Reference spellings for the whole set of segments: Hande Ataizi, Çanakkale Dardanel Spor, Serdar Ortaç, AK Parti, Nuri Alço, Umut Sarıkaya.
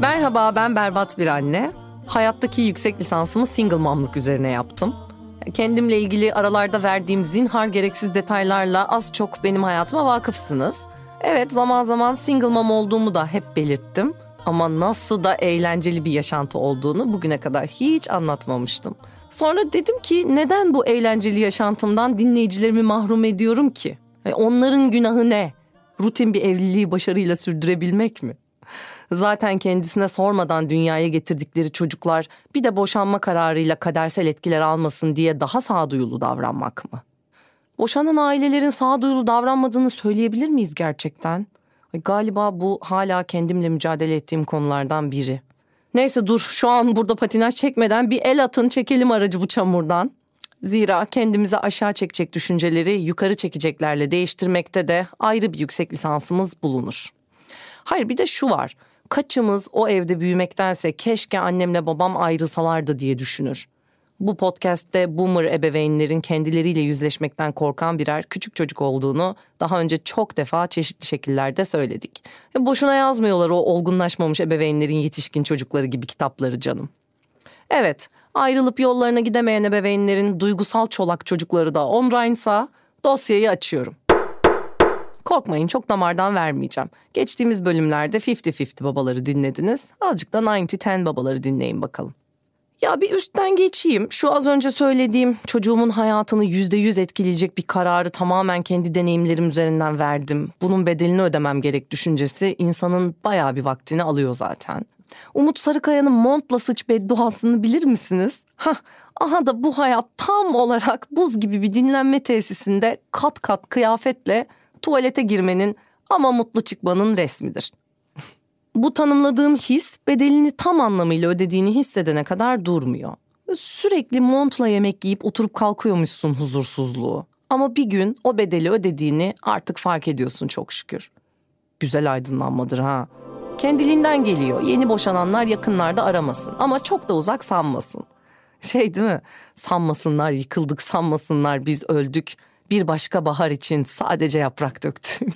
Merhaba, ben berbat bir anne. Hayattaki yüksek lisansımı single mom'luk üzerine yaptım. Kendimle ilgili aralarda verdiğim zinhar gereksiz detaylarla az çok benim hayatıma vakıfsınız. Evet, zaman zaman single mom olduğumu da hep belirttim. Ama nasıl da eğlenceli bir yaşantı olduğunu bugüne kadar hiç anlatmamıştım. Sonra dedim ki neden bu eğlenceli yaşantımdan dinleyicilerimi mahrum ediyorum ki? Onların günahı ne? Rutin bir evliliği başarıyla sürdürebilmek mi? Zaten kendisine sormadan dünyaya getirdikleri çocuklar bir de boşanma kararıyla kadersel etkiler almasın diye daha sağduyulu davranmak mı? Boşanan ailelerin sağduyulu davranmadığını söyleyebilir miyiz gerçekten? Galiba bu hala kendimle mücadele ettiğim konulardan biri. Neyse dur, şu an burada patinaj çekmeden bir el atın, çekelim aracı bu çamurdan. Zira kendimizi aşağı çekecek düşünceleri yukarı çekeceklerle değiştirmekte de ayrı bir yüksek lisansımız bulunur. Hayır, bir de şu var. Kaçımız o evde büyümektense keşke annemle babam ayrılsalardı diye düşünür. Bu podcast'te boomer ebeveynlerin kendileriyle yüzleşmekten korkan birer küçük çocuk olduğunu daha önce çok defa çeşitli şekillerde söyledik. Boşuna yazmıyorlar o olgunlaşmamış ebeveynlerin yetişkin çocukları gibi kitapları canım. Evet, ayrılıp yollarına gidemeyen ebeveynlerin duygusal çolak çocukları da online'sa dosyayı açıyorum. Korkmayın, çok damardan vermeyeceğim. Geçtiğimiz bölümlerde 50-50 babaları dinlediniz. Azıcık da 90-10 babaları dinleyin bakalım. Ya bir üstten geçeyim. Şu az önce söylediğim çocuğumun hayatını %100 etkileyecek bir kararı tamamen kendi deneyimlerim üzerinden verdim. Bunun bedelini ödemem gerek düşüncesi insanın bayağı bir vaktini alıyor zaten. Umut Sarıkaya'nın montla sıç bedduasını bilir misiniz? Aha da bu hayat tam olarak buz gibi bir dinlenme tesisinde kat kat kıyafetle tuvalete girmenin ama mutlu çıkmanın resmidir. Bu tanımladığım his bedelini tam anlamıyla ödediğini hissedene kadar durmuyor. Sürekli montla yemek yiyip oturup kalkıyormuşsun huzursuzluğu. Ama bir gün o bedeli ödediğini artık fark ediyorsun çok şükür. Güzel aydınlanmadır ha. Kendiliğinden geliyor. Yeni boşananlar yakınlarda aramasın ama çok da uzak sanmasın. Şey değil mi? Sanmasınlar yıkıldık, sanmasınlar biz öldük. Bir başka bahar için sadece yaprak döktük.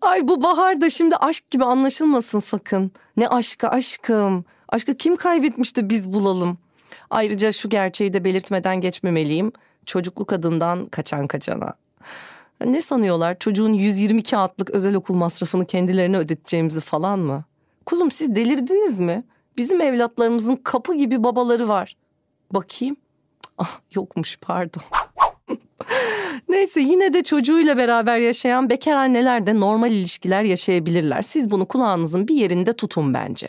Ay bu bahar da şimdi aşk gibi anlaşılmasın sakın. Ne aşkı aşkım? Aşkı kim kaybetmiş de biz bulalım? Ayrıca şu gerçeği de belirtmeden geçmemeliyim. Çocukluk adından kaçan kaçana. Ne sanıyorlar? Çocuğun 120 kağıtlık özel okul masrafını kendilerine ödeteceğimizi falan mı? Kuzum siz delirdiniz mi? Bizim evlatlarımızın kapı gibi babaları var. Bakayım. Ah yokmuş, pardon. Neyse, yine de çocuğuyla beraber yaşayan bekar anneler de normal ilişkiler yaşayabilirler. Siz bunu kulağınızın bir yerinde tutun bence.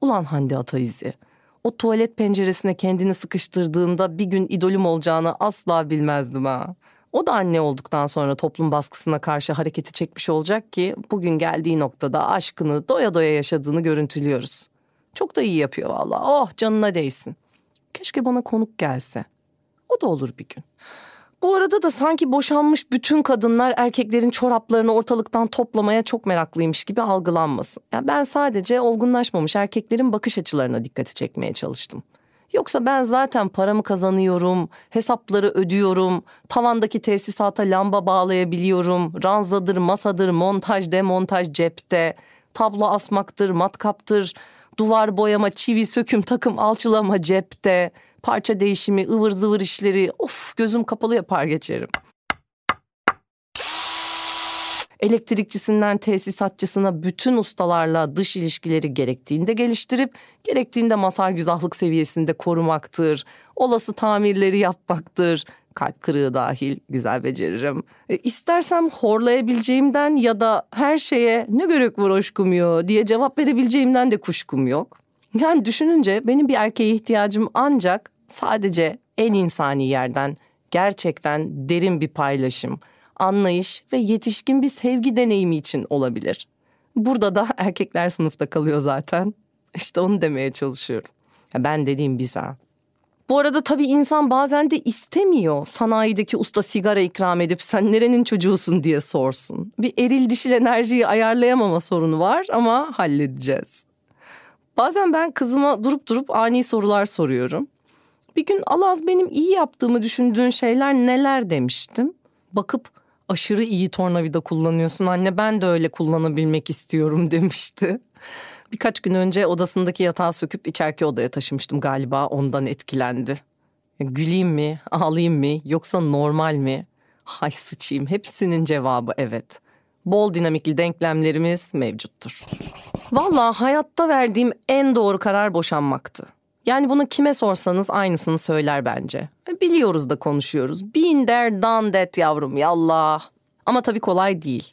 Ulan Hande Ataizi, o tuvalet penceresine kendini sıkıştırdığında bir gün idolüm olacağını asla bilmezdim ha. O da anne olduktan sonra toplum baskısına karşı hareketi çekmiş olacak ki bugün geldiği noktada aşkını doya doya yaşadığını görüntülüyoruz. Çok da iyi yapıyor vallahi. Oh canına değsin. Keşke bana konuk gelse. O da olur bir gün. Bu arada da sanki boşanmış bütün kadınlar erkeklerin çoraplarını ortalıktan toplamaya çok meraklıymış gibi algılanmasın. Yani ben sadece olgunlaşmamış erkeklerin bakış açılarına dikkati çekmeye çalıştım. Yoksa ben zaten paramı kazanıyorum, hesapları ödüyorum, tavandaki tesisata lamba bağlayabiliyorum, ranzadır, masadır, montaj, demontaj cepte, tablo asmaktır, matkaptır, duvar boyama, çivi söküm, takım alçılama cepte, parça değişimi, ıvır zıvır işleri, of gözüm kapalı yapar geçerim. Elektrikçisinden tesisatçısına bütün ustalarla dış ilişkileri gerektiğinde geliştirip, gerektiğinde masar güzahlık seviyesinde korumaktır, olası tamirleri yapmaktır, kalp kırığı dahil güzel beceririm. İstersem horlayabileceğimden ya da her şeye ne gerek var aşkım ya diye cevap verebileceğimden de kuşkum yok. Yani düşününce benim bir erkeğe ihtiyacım ancak sadece en insani yerden gerçekten derin bir paylaşım, anlayış ve yetişkin bir sevgi deneyimi için olabilir. Burada da erkekler sınıfta kalıyor zaten. İşte onu demeye çalışıyorum. Ya ben dediğim biz ha. Bu arada tabii insan bazen de istemiyor sanayideki usta sigara ikram edip sen nerenin çocuğusun diye sorsun. Bir eril dişil enerjiyi ayarlayamama sorunu var ama halledeceğiz. Bazen ben kızıma durup durup ani sorular soruyorum. Bir gün "Alaz benim iyi yaptığımı düşündüğün şeyler neler?" demiştim. Bakıp aşırı iyi tornavida kullanıyorsun anne, ben de öyle kullanabilmek istiyorum demişti. Birkaç gün önce odasındaki yatağı söküp içerki odaya taşımıştım, galiba ondan etkilendi. Güleyim mi, ağlayayım mı, yoksa normal mi? Hay sıçayım, hepsinin cevabı evet. Bol dinamikli denklemlerimiz mevcuttur. Vallahi hayatta verdiğim en doğru karar boşanmaktı. Yani bunu kime sorsanız aynısını söyler bence. Biliyoruz da konuşuyoruz. Been there, done that yavrum, yallah. Ama tabii kolay değil.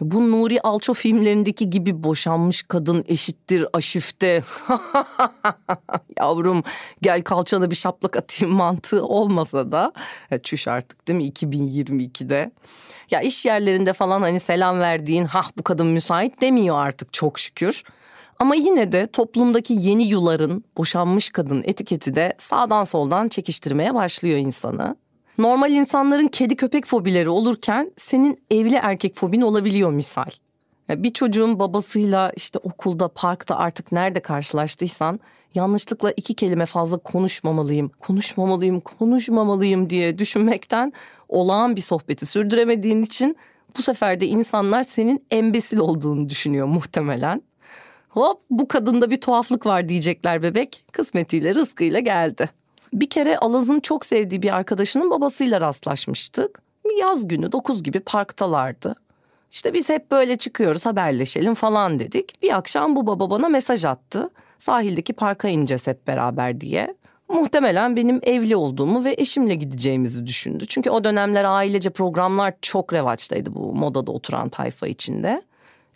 Bu Nuri Alço filmlerindeki gibi boşanmış kadın eşittir aşifte. Yavrum gel kalçana bir şaplak atayım mantığı olmasa da. Çüş artık değil mi 2022'de? Ya iş yerlerinde falan hani selam verdiğin hah bu kadın müsait demiyor artık çok şükür. Ama yine de toplumdaki yeni yuların boşanmış kadın etiketi de sağdan soldan çekiştirmeye başlıyor insanı. Normal insanların kedi köpek fobileri olurken senin evli erkek fobin olabiliyor misal. Bir çocuğun babasıyla işte okulda, parkta artık nerede karşılaştıysan yanlışlıkla 2 kelime fazla konuşmamalıyım diye düşünmekten olağan bir sohbeti sürdüremediğin için bu sefer de insanlar senin embesil olduğunu düşünüyor muhtemelen. Hop bu kadında bir tuhaflık var diyecekler bebek, kısmetiyle rızkıyla geldi. Bir kere Alaz'ın çok sevdiği bir arkadaşının babasıyla rastlaşmıştık. Bir yaz günü 9 gibi parktalardı. İşte biz hep böyle çıkıyoruz haberleşelim falan dedik. Bir akşam bu baba bana mesaj attı. Sahildeki parka ineceğiz hep beraber diye. Muhtemelen benim evli olduğumu ve eşimle gideceğimizi düşündü. Çünkü o dönemler ailece programlar çok revaçtaydı bu modada oturan tayfa içinde.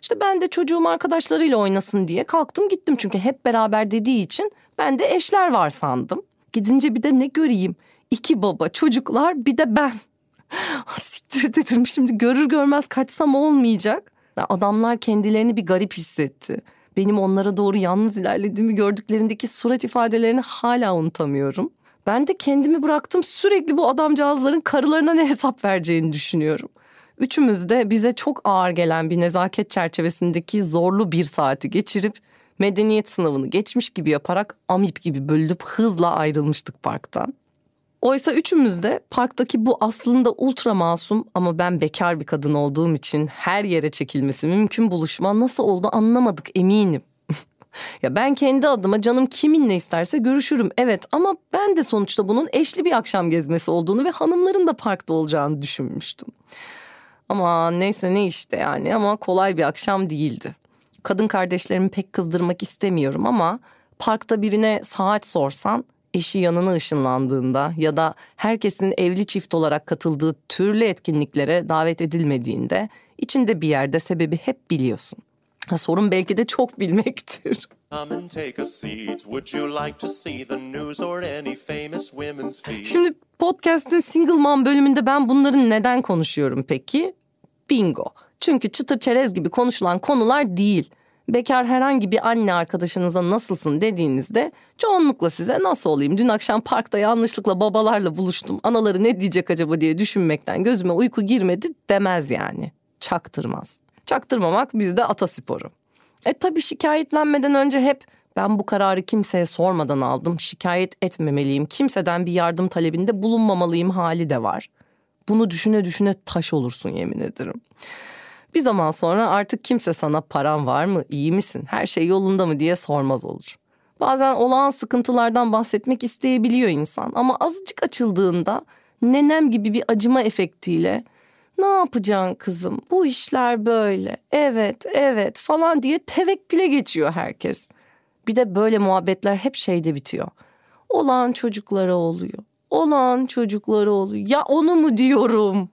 İşte ben de çocuğum arkadaşlarıyla oynasın diye kalktım gittim. Çünkü hep beraber dediği için ben de eşler var sandım. Gidince bir de ne göreyim? 2 baba, çocuklar, bir de ben. Siktir dedim, şimdi görür görmez kaçsam olmayacak. Adamlar kendilerini bir garip hissetti. Benim onlara doğru yalnız ilerlediğimi gördüklerindeki surat ifadelerini hala unutamıyorum. Ben de kendimi bıraktım, sürekli bu adamcağızların karılarına ne hesap vereceğini düşünüyorum. Üçümüz de bize çok ağır gelen bir nezaket çerçevesindeki zorlu 1 saati geçirip medeniyet sınavını geçmiş gibi yaparak amip gibi bölünüp hızla ayrılmıştık parktan. Oysa üçümüz de parktaki bu aslında ultra masum ama ben bekar bir kadın olduğum için her yere çekilmesi mümkün buluşma nasıl oldu anlamadık eminim. Ya ben kendi adıma canım kiminle isterse görüşürüm evet, ama ben de sonuçta bunun eşli bir akşam gezmesi olduğunu ve hanımların da parkta olacağını düşünmüştüm. Ama neyse ne işte yani, ama kolay bir akşam değildi. Kadın kardeşlerimi pek kızdırmak istemiyorum ama parkta birine saat sorsan eşi yanına ışınlandığında ya da herkesin evli çift olarak katıldığı türlü etkinliklere davet edilmediğinde içinde bir yerde sebebi hep biliyorsun. Sorun belki de çok bilmektir. Şimdi podcast'in Single Mom bölümünde ben bunların neden konuşuyorum peki? Bingo. Çünkü çıtır çerez gibi konuşulan konular değil. Bekar herhangi bir anne arkadaşınıza nasılsın dediğinizde çoğunlukla size nasıl olayım? Dün akşam parkta yanlışlıkla babalarla buluştum. Anaları ne diyecek acaba diye düşünmekten gözüme uyku girmedi demez yani. Çaktırmaz. Çaktırmamak bizde atasporu. Tabii şikayetlenmeden önce hep ben bu kararı kimseye sormadan aldım. Şikayet etmemeliyim. Kimseden bir yardım talebinde bulunmamalıyım hali de var. Bunu düşüne düşüne taş olursun yemin ederim. Bir zaman sonra artık kimse sana paran var mı, iyi misin, her şey yolunda mı diye sormaz olur. Bazen olağan sıkıntılardan bahsetmek isteyebiliyor insan ama azıcık açıldığında nenem gibi bir acıma efektiyle ne yapacaksın kızım, bu işler böyle, evet falan diye tevekküle geçiyor herkes. Bir de böyle muhabbetler hep şeyde bitiyor. Olağan çocuklara oluyor. Ya onu mu diyorum?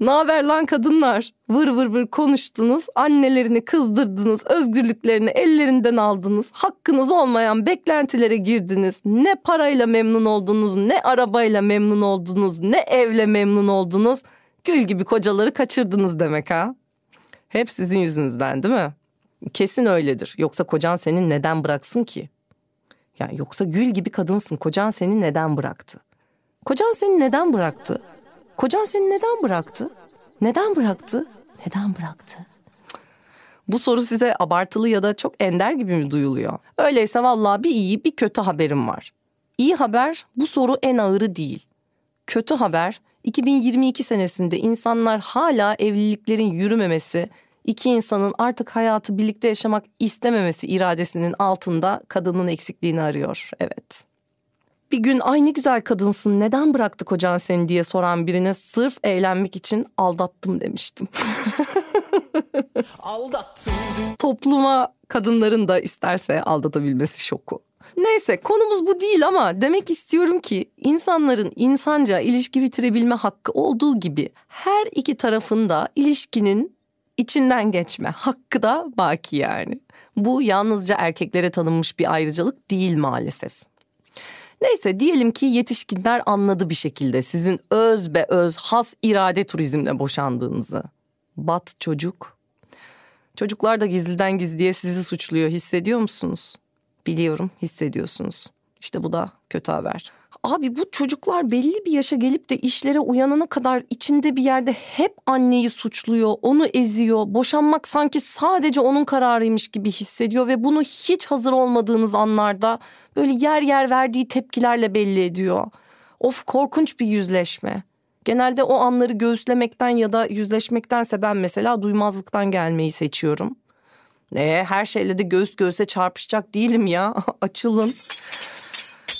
Ne haber lan kadınlar? Vır konuştunuz, annelerini kızdırdınız, özgürlüklerini ellerinden aldınız, hakkınız olmayan beklentilere girdiniz. Ne parayla memnun oldunuz, ne arabayla memnun oldunuz, ne evle memnun oldunuz. Gül gibi kocaları kaçırdınız demek ha? Hep sizin yüzünüzden değil mi? Kesin öyledir. Yoksa kocan seni neden bıraksın ki? Yani yoksa gül gibi kadınsın, kocan seni neden bıraktı? Kocan seni neden bıraktı? Bu soru size abartılı ya da çok ender gibi mi duyuluyor? Öyleyse vallahi bir iyi bir kötü haberim var. İyi haber, bu soru en ağırı değil. Kötü haber, 2022 senesinde insanlar hala evliliklerin yürümemesi, iki insanın artık hayatı birlikte yaşamak istememesi iradesinin altında kadının eksikliğini arıyor. Evet. Bir gün "Ay ne güzel kadınsın, neden bıraktı kocan seni?" diye soran birine sırf eğlenmek için aldattım demiştim. Aldattım. Topluma kadınların da isterse aldatabilmesi şoku. Neyse, konumuz bu değil ama demek istiyorum ki insanların insanca ilişki bitirebilme hakkı olduğu gibi her iki tarafında ilişkinin içinden geçme hakkı da baki yani. Bu yalnızca erkeklere tanınmış bir ayrıcalık değil maalesef. Neyse, diyelim ki yetişkinler anladı bir şekilde sizin öz be öz has irade turizmle boşandığınızı. Bat çocuk. Çocuklar da gizliden gizliye sizi suçluyor, hissediyor musunuz? Biliyorum, hissediyorsunuz. İşte bu da kötü haber. Abi bu çocuklar belli bir yaşa gelip de işlere uyanana kadar içinde bir yerde hep anneyi suçluyor, onu eziyor. Boşanmak sanki sadece onun kararıymış gibi hissediyor ve bunu hiç hazır olmadığınız anlarda böyle yer yer verdiği tepkilerle belli ediyor. Of, korkunç bir yüzleşme. Genelde o anları göğüslemekten ya da yüzleşmektense ben mesela duymazlıktan gelmeyi seçiyorum. Her şeyle de göğüs göğüse çarpışacak değilim ya. Açılın.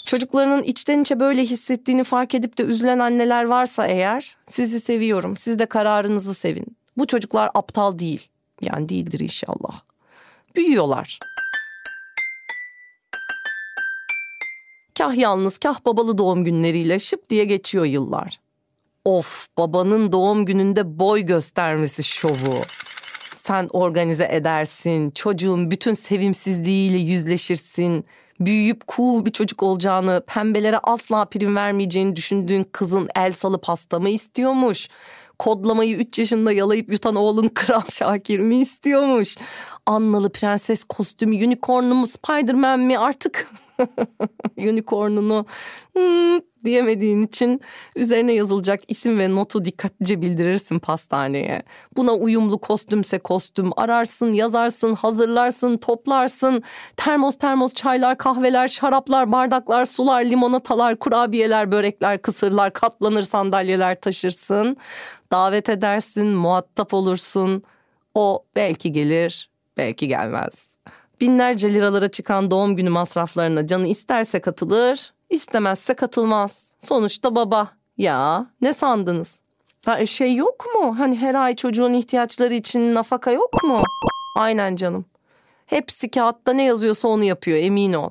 Çocuklarının içten içe böyle hissettiğini fark edip de üzülen anneler varsa eğer, sizi seviyorum, siz de kararınızı sevin. Bu çocuklar aptal değil. Yani değildir inşallah. Büyüyorlar. Kah yalnız, kah babalı doğum günleriyle şıp diye geçiyor yıllar. Of, babanın doğum gününde boy göstermesi şovu. Sen organize edersin, çocuğun bütün sevimsizliğiyle yüzleşirsin. Büyüyüp cool bir çocuk olacağını, pembelere asla prim vermeyeceğini düşündüğün kızın el salıp hasta mı istiyormuş? Kodlamayı 3 yaşında yalayıp yutan oğlun Kral Şakir mi istiyormuş? Annalı prenses kostümü, unicornu mu, Spiderman mi artık? Unicornunu diyemediğin için üzerine yazılacak isim ve notu dikkatlice bildirirsin pastaneye. Buna uyumlu kostümse kostüm ararsın, yazarsın, hazırlarsın, toplarsın. Termos çaylar, kahveler, şaraplar, bardaklar, sular, limonatalar, kurabiyeler, börekler, kısırlar, katlanır sandalyeler taşırsın. Davet edersin, muhatap olursun. O belki gelir, belki gelmez. Binlerce liralara çıkan doğum günü masraflarına canı isterse katılır, istemezse katılmaz. Sonuçta baba. Ya ne sandınız? Şey yok mu? Hani her ay çocuğun ihtiyaçları için nafaka yok mu? Aynen canım. Hepsi kağıtta ne yazıyorsa onu yapıyor, emin ol.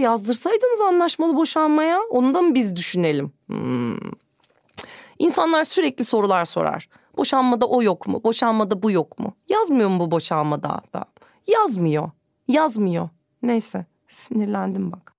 Yazdırsaydınız anlaşmalı boşanmaya, onu da mı biz düşünelim? İnsanlar sürekli sorular sorar. Boşanmada o yok mu? Boşanmada bu yok mu? Yazmıyor mu bu boşanmada da? Yazmıyor. Neyse, sinirlendim bak.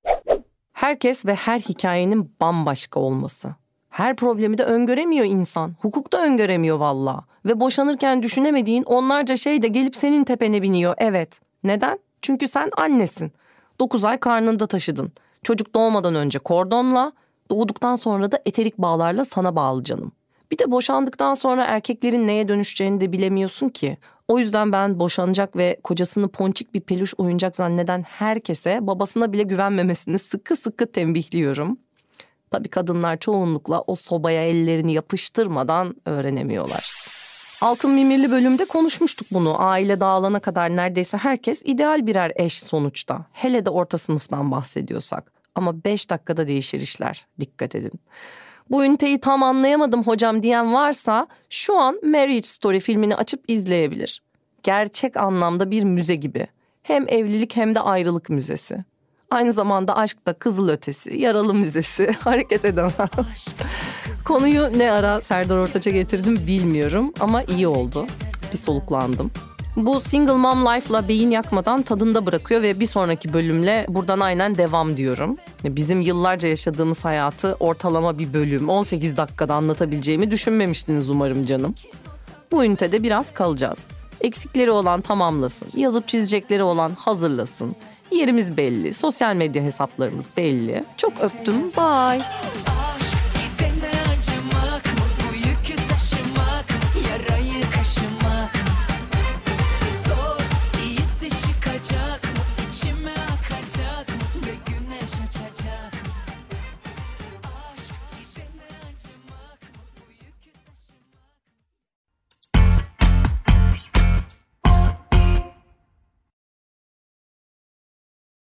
Herkes ve her hikayenin bambaşka olması. Her problemi de öngöremiyor insan. Hukuk da öngöremiyor valla. Ve boşanırken düşünemediğin onlarca şey de gelip senin tepene biniyor. Evet. Neden? Çünkü sen annesin. 9 ay karnında taşıdın. Çocuk doğmadan önce kordonla, doğduktan sonra da eterik bağlarla sana bağlı canım. Bir de boşandıktan sonra erkeklerin neye dönüşeceğini de bilemiyorsun ki. O yüzden ben boşanacak ve kocasını ponçik bir peluş oyuncak zanneden herkese babasına bile güvenmemesini sıkı sıkı tembihliyorum. Tabii kadınlar çoğunlukla o sobaya ellerini yapıştırmadan öğrenemiyorlar. Altın Mimirli bölümde konuşmuştuk bunu. Aile dağılana kadar neredeyse herkes ideal birer eş sonuçta. Hele de orta sınıftan bahsediyorsak. Ama 5 dakikada değişir işler. Dikkat edin. Bu üniteyi tam anlayamadım hocam diyen varsa şu an Marriage Story filmini açıp izleyebilir. Gerçek anlamda bir müze gibi. Hem evlilik hem de ayrılık müzesi. Aynı zamanda aşkta kızılötesi, yaralı müzesi, hareket edemem. Konuyu ne ara Serdar Ortaç'a getirdim bilmiyorum ama iyi oldu. Bir soluklandım. Bu Single Mom Life'la beyin yakmadan tadında bırakıyor ve bir sonraki bölümle buradan aynen devam diyorum. Bizim yıllarca yaşadığımız hayatı ortalama bir bölüm, 18 dakikada anlatabileceğimi düşünmemiştiniz umarım canım. Bu ünitede biraz kalacağız. Eksikleri olan tamamlasın, yazıp çizecekleri olan hazırlasın. Yerimiz belli, sosyal medya hesaplarımız belli. Çok öptüm, bye.